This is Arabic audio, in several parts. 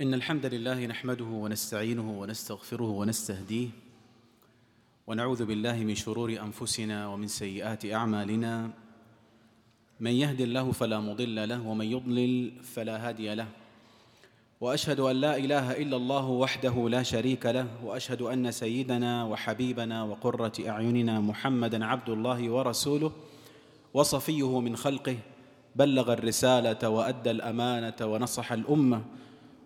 إن الحمد لله نحمده ونستعينه ونستغفره ونستهديه ونعوذ بالله من شرور أنفسنا ومن سيئات أعمالنا، من يهد الله فلا مضل له ومن يضلل فلا هادي له، وأشهد أن لا إله إلا الله وحده لا شريك له، وأشهد أن سيدنا وحبيبنا وقرة أعيننا محمدًا عبد الله ورسوله وصفيه من خلقه، بلغ الرسالة وأدى الأمانة ونصح الأمة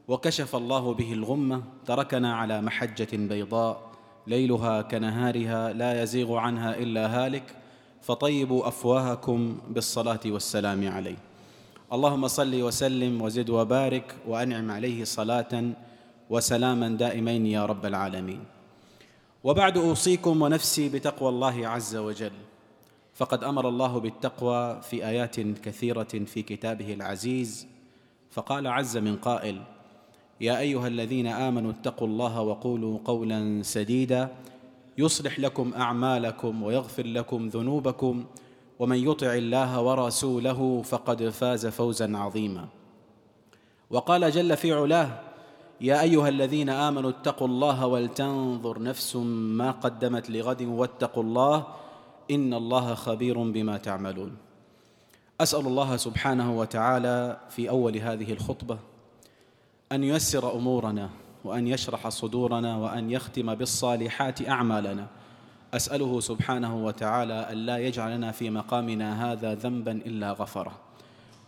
وكشف الله به الغمة، تركنا على محجة بيضاء ليلها كنهارها لا يزيغ عنها إلا هالك، فطيبوا أفواهكم بالصلاة والسلام عليه. اللهم صل وسلم وزد وبارك وأنعم عليه صلاة وسلاما دائمين يا رب العالمين. وبعد، أوصيكم ونفسي بتقوى الله عز وجل، فقد أمر الله بالتقوى في آيات كثيرة في كتابه العزيز، فقال عز من قائل: يا أيها الذين آمنوا اتقوا الله وقولوا قولا سديدا يصلح لكم أعمالكم ويغفر لكم ذنوبكم ومن يطع الله ورسوله فقد فاز فوزا عظيما. وقال جل في علاه: يا أيها الذين آمنوا اتقوا الله ولتنظر نفس ما قدمت لغد واتقوا الله إن الله خبير بما تعملون. أسأل الله سبحانه وتعالى في أول هذه الخطبة أن ييسر أمورنا وأن يشرح صدورنا وأن يختم بالصالحات أعمالنا. أسأله سبحانه وتعالى ألا يجعلنا في مقامنا هذا ذنبا إلا غفره،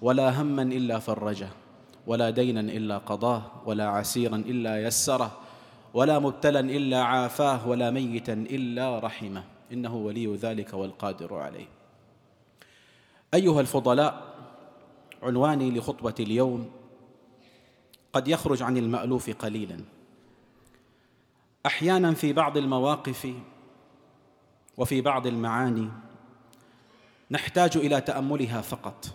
ولا هما إلا فرجه، ولا دينا إلا قضاه، ولا عسيرا إلا يسره، ولا مبتلا إلا عافاه، ولا ميتا إلا رحمه، إنه ولي ذلك والقادر عليه. أيها الفضلاء، عنواني لخطبة اليوم قد يخرج عن المألوف قليلا. أحيانا في بعض المواقف وفي بعض المعاني نحتاج إلى تأملها فقط،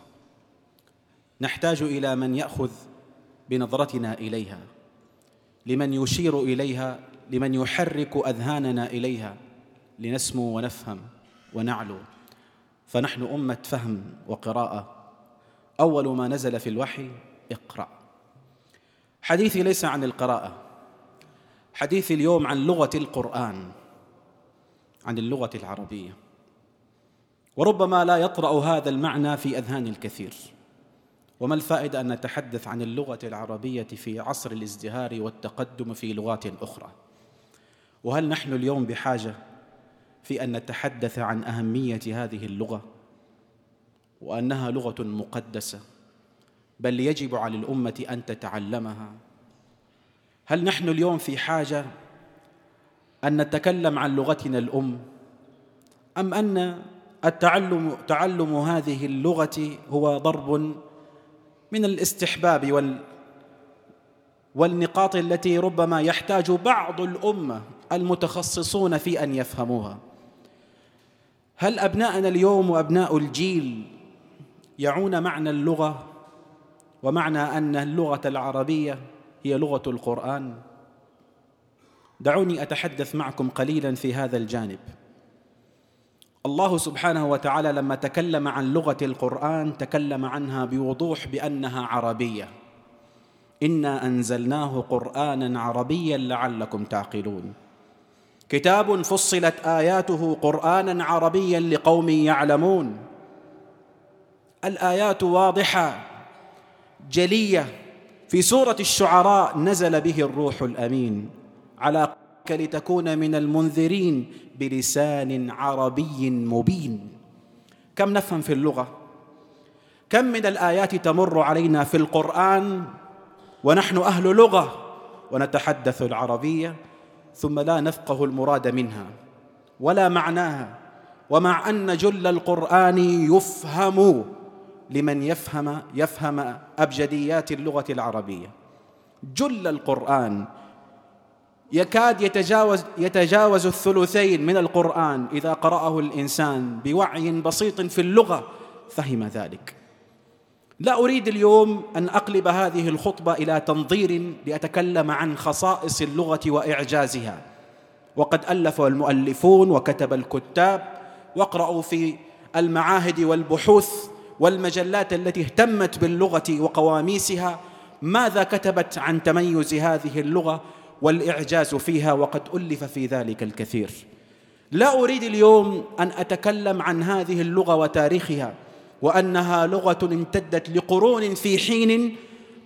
نحتاج إلى من يأخذ بنظرتنا إليها، لمن يشير إليها، لمن يحرك أذهاننا إليها لنسمو ونفهم ونعلو. فنحن أمة فهم وقراءة، أول ما نزل في الوحي اقرأ. حديثي ليس عن القراءة، حديثي اليوم عن لغة القرآن، عن اللغة العربية. وربما لا يطرأ هذا المعنى في أذهان الكثير، وما الفائدة أن نتحدث عن اللغة العربية في عصر الازدهار والتقدم في لغات أخرى؟ وهل نحن اليوم بحاجة في أن نتحدث عن أهمية هذه اللغة، وأنها لغة مقدسة بل يجب على الأمة أن تتعلمها؟ هل نحن اليوم في حاجة أن نتكلم عن لغتنا الأم، أم أن تعلم هذه اللغة هو ضرب من الاستحباب والنقاط التي ربما يحتاج بعض الأمة المتخصصون في أن يفهموها؟ هل أبناءنا اليوم وأبناء الجيل يعون معنى اللغة، ومعنى أن اللغة العربية هي لغة القرآن؟ دعوني أتحدث معكم قليلا في هذا الجانب. الله سبحانه وتعالى لما تكلم عن لغة القرآن تكلم عنها بوضوح بأنها عربية. إنا أنزلناه قرآنا عربيا لعلكم تعقلون. كتاب فصلت آياته قرآنا عربيا لقوم يعلمون. الآيات واضحة جلية. في سورة الشعراء: نزل به الروح الأمين على قلبك لتكون من المنذرين بلسان عربي مبين. كم نفهم في اللغة، كم من الآيات تمر علينا في القرآن ونحن أهل لغة ونتحدث العربية، ثم لا نفقه المراد منها ولا معناها، ومع أن جل القرآن يفهم لمن يفهم أبجديات اللغة العربية. جل القرآن يكاد يتجاوز الثلثين من القرآن إذا قرأه الإنسان بوعي بسيط في اللغة فهم ذلك. لا أريد اليوم أن أقلب هذه الخطبة إلى تنظير لأتكلم عن خصائص اللغة وإعجازها، وقد ألف المؤلفون وكتب الكتاب وقرأوا في المعاهد والبحوث والمجلات التي اهتمت باللغة وقواميسها ماذا كتبت عن تميز هذه اللغة والإعجاز فيها، وقد ألف في ذلك الكثير. لا أريد اليوم أن أتكلم عن هذه اللغة وتاريخها، وأنها لغة امتدت لقرون في حين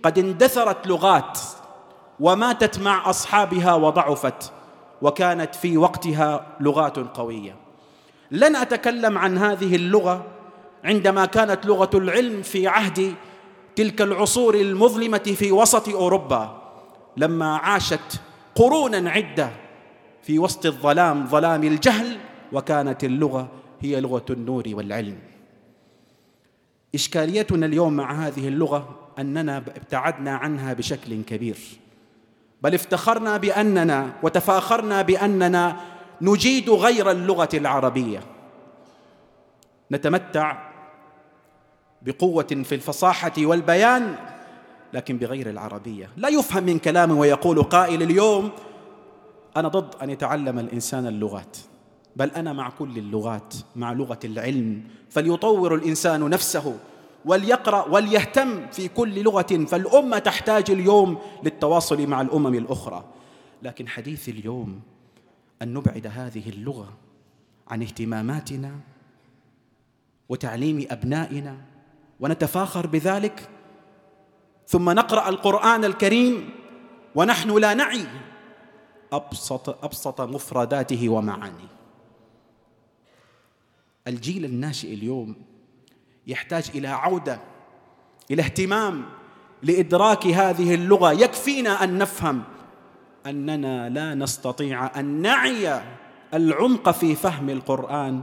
قد اندثرت لغات وماتت مع أصحابها وضعفت، وكانت في وقتها لغات قوية. لن أتكلم عن هذه اللغة عندما كانت لغة العلم في عهد تلك العصور المظلمة في وسط أوروبا، لما عاشت قرونا عدة في وسط الظلام، ظلام الجهل، وكانت اللغة هي لغة النور والعلم. إشكاليتنا اليوم مع هذه اللغة أننا ابتعدنا عنها بشكل كبير، بل افتخرنا بأننا وتفاخرنا بأننا نجيد غير اللغة العربية، نتمتع بقوة في الفصاحة والبيان لكن بغير العربية. لا يفهم من كلامي، ويقول قائل اليوم أنا ضد أن يتعلم الإنسان اللغات، بل أنا مع كل اللغات، مع لغة العلم، فليطور الإنسان نفسه وليقرأ وليهتم في كل لغة، فالأمة تحتاج اليوم للتواصل مع الأمم الأخرى. لكن حديث اليوم أن نبعد هذه اللغة عن اهتماماتنا وتعليم أبنائنا ونتفاخر بذلك، ثم نقرأ القرآن الكريم ونحن لا نعي أبسط مفرداته ومعانيه. الجيل الناشئ اليوم يحتاج إلى عودة، إلى اهتمام لإدراك هذه اللغة. يكفينا أن نفهم أننا لا نستطيع أن نعي العمق في فهم القرآن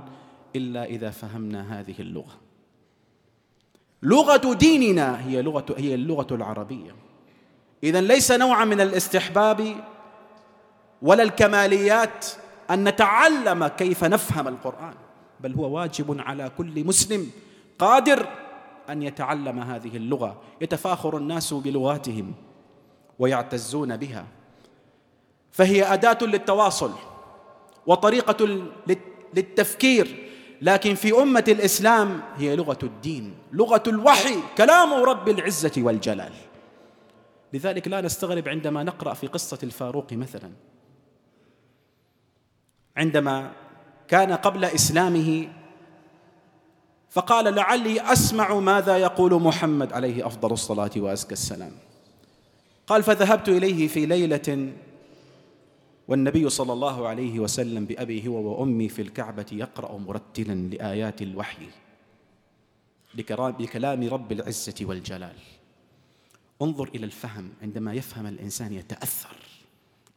إلا إذا فهمنا هذه اللغة. لغة ديننا هي اللغة العربية. إذن ليس نوعا من الاستحباب ولا الكماليات أن نتعلم كيف نفهم القرآن، بل هو واجب على كل مسلم قادر أن يتعلم هذه اللغة. يتفاخر الناس بلغاتهم ويعتزون بها، فهي أداة للتواصل وطريقة للتفكير. لكن في أمة الإسلام هي لغة الدين، لغة الوحي، كلام رب العزة والجلال. لذلك لا نستغرب عندما نقرأ في قصة الفاروق مثلا، عندما كان قبل إسلامه فقال لعلي أسمع ماذا يقول محمد عليه أفضل الصلاة وأزكى السلام. قال فذهبت إليه في ليلة والنبي صلى الله عليه وسلم بأبي هو وأمي في الكعبة يقرأ مرتلا لآيات الوحي بكلام رب العزة والجلال. انظر إلى الفهم، عندما يفهم الإنسان يتأثر،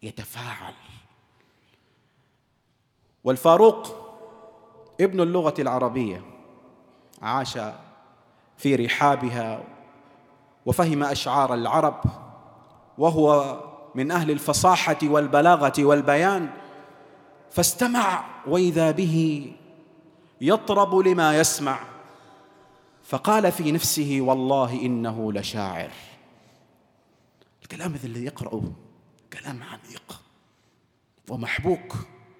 يتفاعل. والفاروق ابن اللغة العربية عاش في رحابها وفهم أشعار العرب، وهو من أهل الفصاحة والبلاغة والبيان، فاستمع وإذا به يطرب لما يسمع، فقال في نفسه والله إنه لشاعر. الكلام الذي يقرأه كلام عميق ومحبوك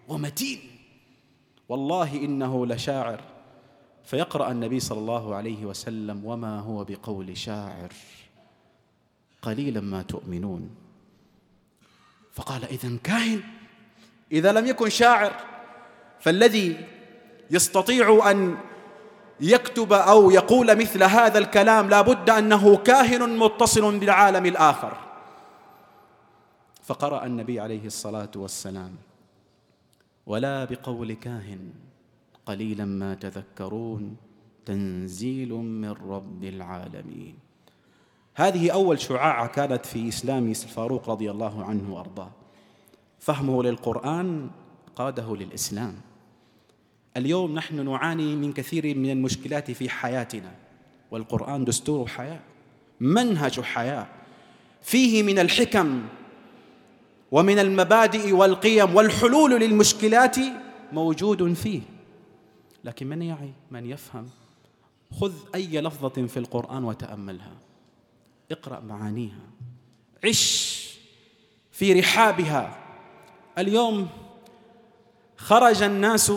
ومتين، والله إنه لشاعر. فيقرأ النبي صلى الله عليه وسلم وما هو بقول شاعر قليلا ما تؤمنون. فقال إذن كاهن، إذا لم يكن شاعر. فالذي يستطيع أن يكتب أو يقول مثل هذا الكلام لابد أنه كاهن متصل بالعالم الآخر. فقرأ النبي عليه الصلاة والسلام ولا بقول كاهن قليلا ما تذكرون تنزيل من رب العالمين. هذه أول شعاعة كانت في إسلام الفاروق رضي الله عنه وأرضاه. فهمه للقرآن قاده للإسلام. اليوم نحن نعاني من كثير من المشكلات في حياتنا، والقرآن دستور حياة، منهج حياة، فيه من الحكم ومن المبادئ والقيم والحلول للمشكلات موجود فيه. لكن من يعي، من يفهم؟ خذ أي لفظة في القرآن وتأملها، اقرأ معانيها، عش في رحابها. اليوم خرج الناس،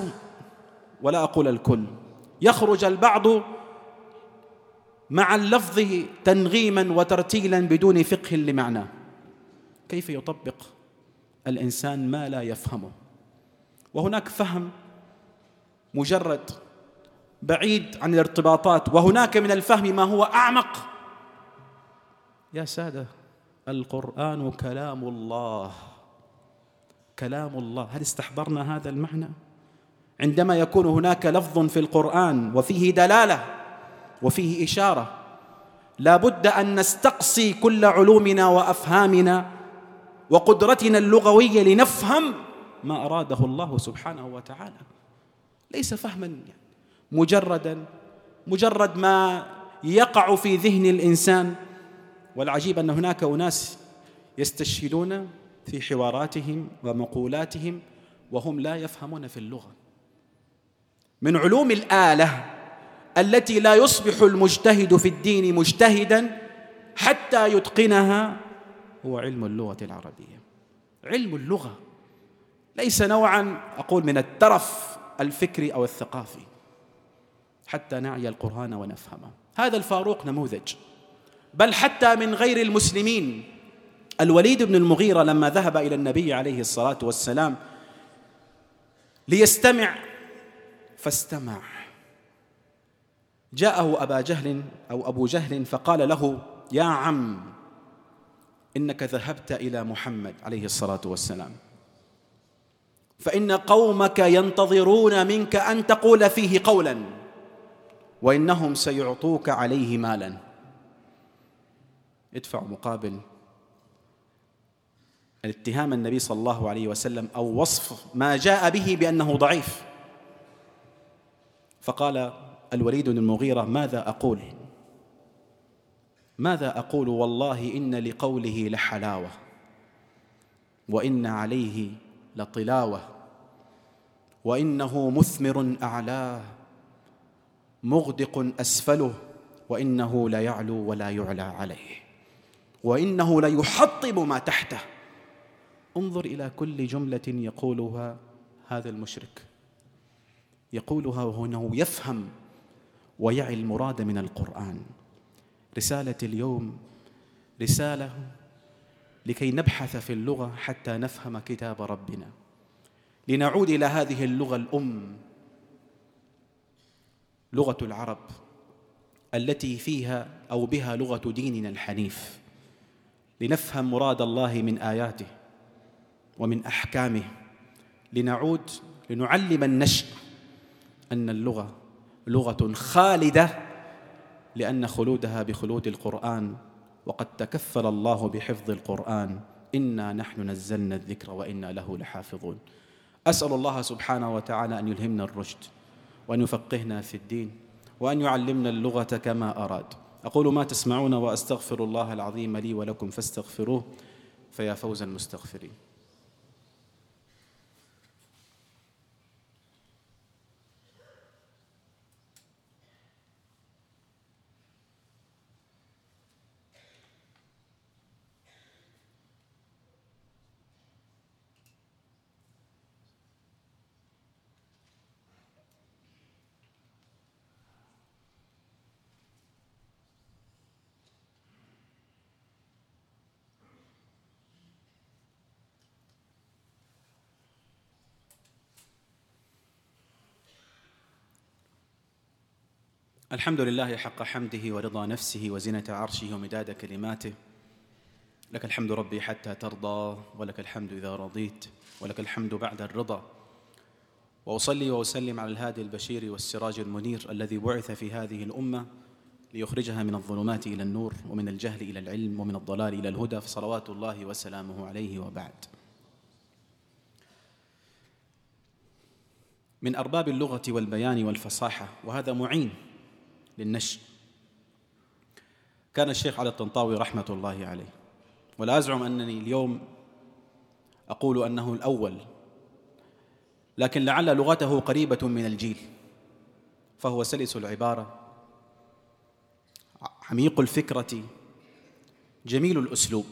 ولا أقول الكل، يخرج البعض مع اللفظ تنغيما وترتيلا بدون فقه لمعناه. كيف يطبق الإنسان ما لا يفهمه؟ وهناك فهم مجرد بعيد عن الارتباطات، وهناك من الفهم ما هو أعمق. يا سادة، القرآن كلام الله، كلام الله. هل استحضرنا هذا المعنى؟ عندما يكون هناك لفظ في القرآن وفيه دلالة وفيه إشارة، لا بد أن نستقصي كل علومنا وأفهامنا وقدرتنا اللغوية لنفهم ما أراده الله سبحانه وتعالى. ليس فهما يعني مجرد ما يقع في ذهن الإنسان. والعجيب أن هناك أناس يستشهدون في حواراتهم ومقولاتهم وهم لا يفهمون في اللغة. من علوم الآلة التي لا يصبح المجتهد في الدين مجتهدا حتى يتقنها هو علم اللغة العربية. علم اللغة ليس نوعا أقول من الترف الفكري أو الثقافي حتى نعي القرآن ونفهمه. هذا الفاروق نموذج، بل حتى من غير المسلمين. الوليد بن المغيرة لما ذهب إلى النبي عليه الصلاة والسلام ليستمع فاستمع، جاءه أبو جهل فقال له: يا عم، إنك ذهبت إلى محمد عليه الصلاة والسلام فإن قومك ينتظرون منك أن تقول فيه قولا، وإنهم سيعطوك عليه مالا، ادفع مقابل الاتهام النبي صلى الله عليه وسلم أو وصف ما جاء به بأنه ضعيف. فقال الوليد بن المغيرة: ماذا أقول والله إن لقوله لحلاوة وإن عليه لطلاوة وإنه مثمر أعلاه مغدق أسفله وإنه لا يعلو ولا يعلى عليه وإنه لا يحطم ما تحته. انظر إلى كل جملة يقولها هذا المشرك، يقولها وهو يفهم ويعي المراد من القرآن. رسالة اليوم رسالة لكي نبحث في اللغة حتى نفهم كتاب ربنا، لنعود إلى هذه اللغة الأم، لغة العرب التي فيها أو بها لغة ديننا الحنيف، لنفهم مراد الله من آياته ومن أحكامه، لنعلم النشء أن اللغة لغة خالدة، لأن خلودها بخلود القرآن، وقد تكفل الله بحفظ القرآن، إنا نحن نزلنا الذكر وإنا له لحافظون. أسأل الله سبحانه وتعالى أن يلهمنا الرشد وأن يفقهنا في الدين وأن يعلمنا اللغة كما أراد. أقول ما تسمعون وأستغفر الله العظيم لي ولكم فاستغفروه فيا فوز المستغفرين. الحمد لله حق حمده ورضا نفسه وزنة عرشه ومداد كلماته. لك الحمد ربي حتى ترضى، ولك الحمد إذا رضيت، ولك الحمد بعد الرضا. وأصلي وأسلم على الهادي البشير والسراج المنير الذي بعث في هذه الأمة ليخرجها من الظلمات إلى النور ومن الجهل إلى العلم ومن الضلال إلى الهدى، فصلوات الله وسلامه عليه. وبعد، من أرباب اللغة والبيان والفصاحة، وهذا معين للنشء. كان الشيخ علي الطنطاوي رحمة الله عليه، ولا أزعم أنني اليوم أقول أنه الأول، لكن لعل لغته قريبة من الجيل، فهو سلس العبارة، عميق الفكرة، جميل الأسلوب.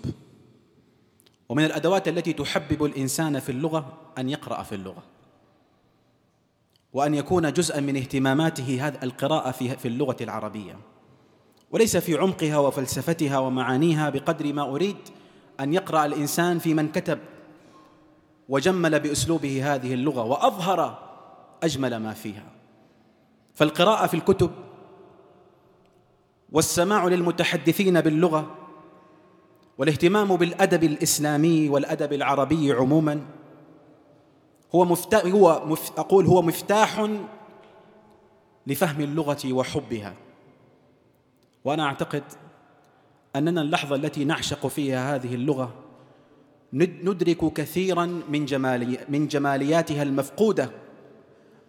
ومن الأدوات التي تحبب الإنسان في اللغة أن يقرأ في اللغة، وأن يكون جزءاً من اهتماماته هذا القراءة في اللغة العربية، وليس في عمقها وفلسفتها ومعانيها بقدر ما أريد أن يقرأ الإنسان في من كتب وجمل بأسلوبه هذه اللغة وأظهر أجمل ما فيها. فالقراءة في الكتب والسماع للمتحدثين باللغة والاهتمام بالأدب الإسلامي والأدب العربي عموما هو مفتاح لفهم اللغة وحبها. وأنا أعتقد أننا اللحظة التي نعشق فيها هذه اللغة ندرك كثيرا من جمالياتها المفقودة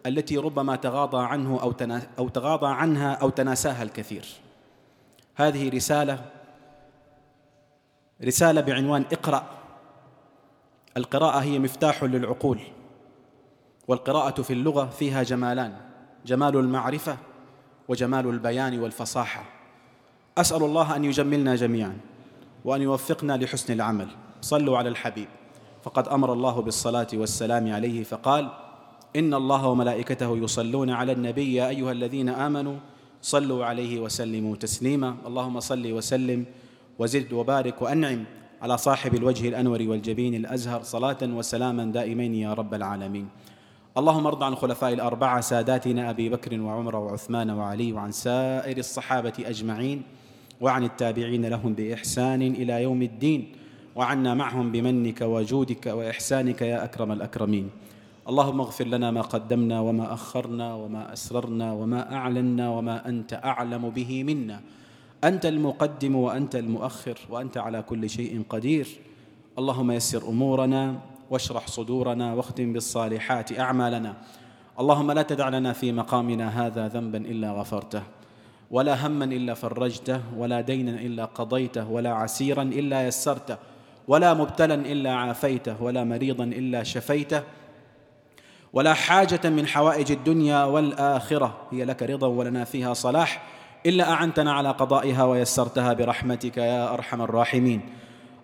التي ربما تغاضى عنه أو تغاضى عنها أو تناساها الكثير. هذه رسالة بعنوان اقرأ. القراءة هي مفتاح للعقول، والقراءة في اللغة فيها جمالان: جمال المعرفة وجمال البيان والفصاحة. أسأل الله أن يجملنا جميعا وأن يوفقنا لحسن العمل. صلوا على الحبيب، فقد أمر الله بالصلاة والسلام عليه فقال: إن الله وملائكته يصلون على النبي يا أيها الذين آمنوا صلوا عليه وسلموا تسليما. اللهم صل وسلم وزد وبارك وأنعم على صاحب الوجه الأنور والجبين الأزهر، صلاة وسلاما دائمين يا رب العالمين. اللهم ارض عن الخلفاء الأربعة ساداتنا أبي بكر وعمر وعثمان وعلي، وعن سائر الصحابة أجمعين، وعن التابعين لهم بإحسان إلى يوم الدين، وعنا معهم بمنك وجودك وإحسانك يا أكرم الأكرمين. اللهم اغفر لنا ما قدمنا وما أخرنا وما أسررنا وما أعلنا، وما أنت أعلم به منا، أنت المقدم وأنت المؤخر، وأنت على كل شيء قدير. اللهم يسر أمورنا واشرح صدورنا واختم بالصالحات أعمالنا. اللهم لا تدع لنا في مقامنا هذا ذنبا إلا غفرته، ولا هما إلا فرجته، ولا دينا إلا قضيته، ولا عسيرا إلا يسرته، ولا مبتلا إلا عافيته، ولا مريضا إلا شفيته، ولا حاجة من حوائج الدنيا والآخرة هي لك رضا ولنا فيها صلاح إلا أعنتنا على قضائها ويسرتها برحمتك يا أرحم الراحمين.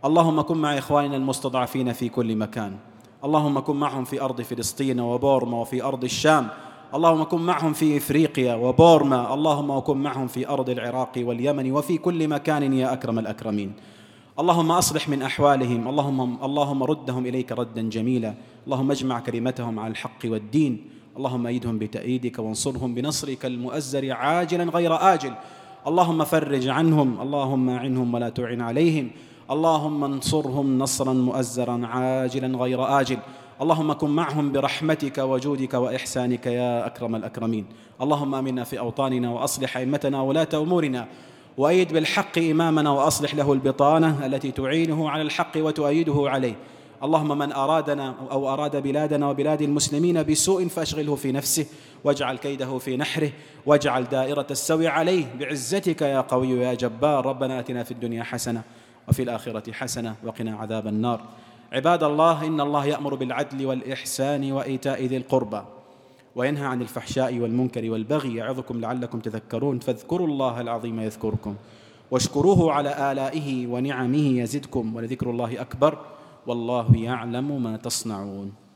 اللهم كن مع إخواننا المستضعفين في كل مكان، اللهم كن معهم في أرض فلسطين وبورما وفي أرض الشام، اللهم كن معهم في إفريقيا وبورما، اللهم كن معهم في أرض العراق واليمن وفي كل مكان يا أكرم الأكرمين. اللهم أصلح من أحوالهم، اللهم ردهم إليك ردا جميلا، اللهم اجمع كلمتهم على الحق والدين، اللهم أيدهم بتأييدك وانصرهم بنصرك المؤزر عاجلا غير آجل. اللهم فرج عنهم، اللهم أعنهم ولا تعن عليهم، اللهم انصرهم نصرا مؤزرا عاجلا غير آجل. اللهم كن معهم برحمتك وجودك وإحسانك يا أكرم الأكرمين. اللهم آمنا في أوطاننا، وأصلح أئمتنا ولاة أمورنا، وأيد بالحق إمامنا، وأصلح له البطانة التي تعينه على الحق وتؤيده عليه. اللهم من أرادنا أو أراد بلادنا وبلاد المسلمين بسوء فأشغله في نفسه، واجعل كيده في نحره، واجعل دائرة السوء عليه بعزتك يا قوي يا جبار. ربنا آتنا في الدنيا حسنة وفي الآخرة حسنة وقنا عذاب النار. عباد الله، إن الله يأمر بالعدل والإحسان وإيتاء ذي القربى، وينهى عن الفحشاء والمنكر والبغي، يعظكم لعلكم تذكرون. فاذكروا الله العظيم يذكركم، واشكروه على آلائه ونعمه يزدكم، ولذكر الله أكبر، والله يعلم ما تصنعون.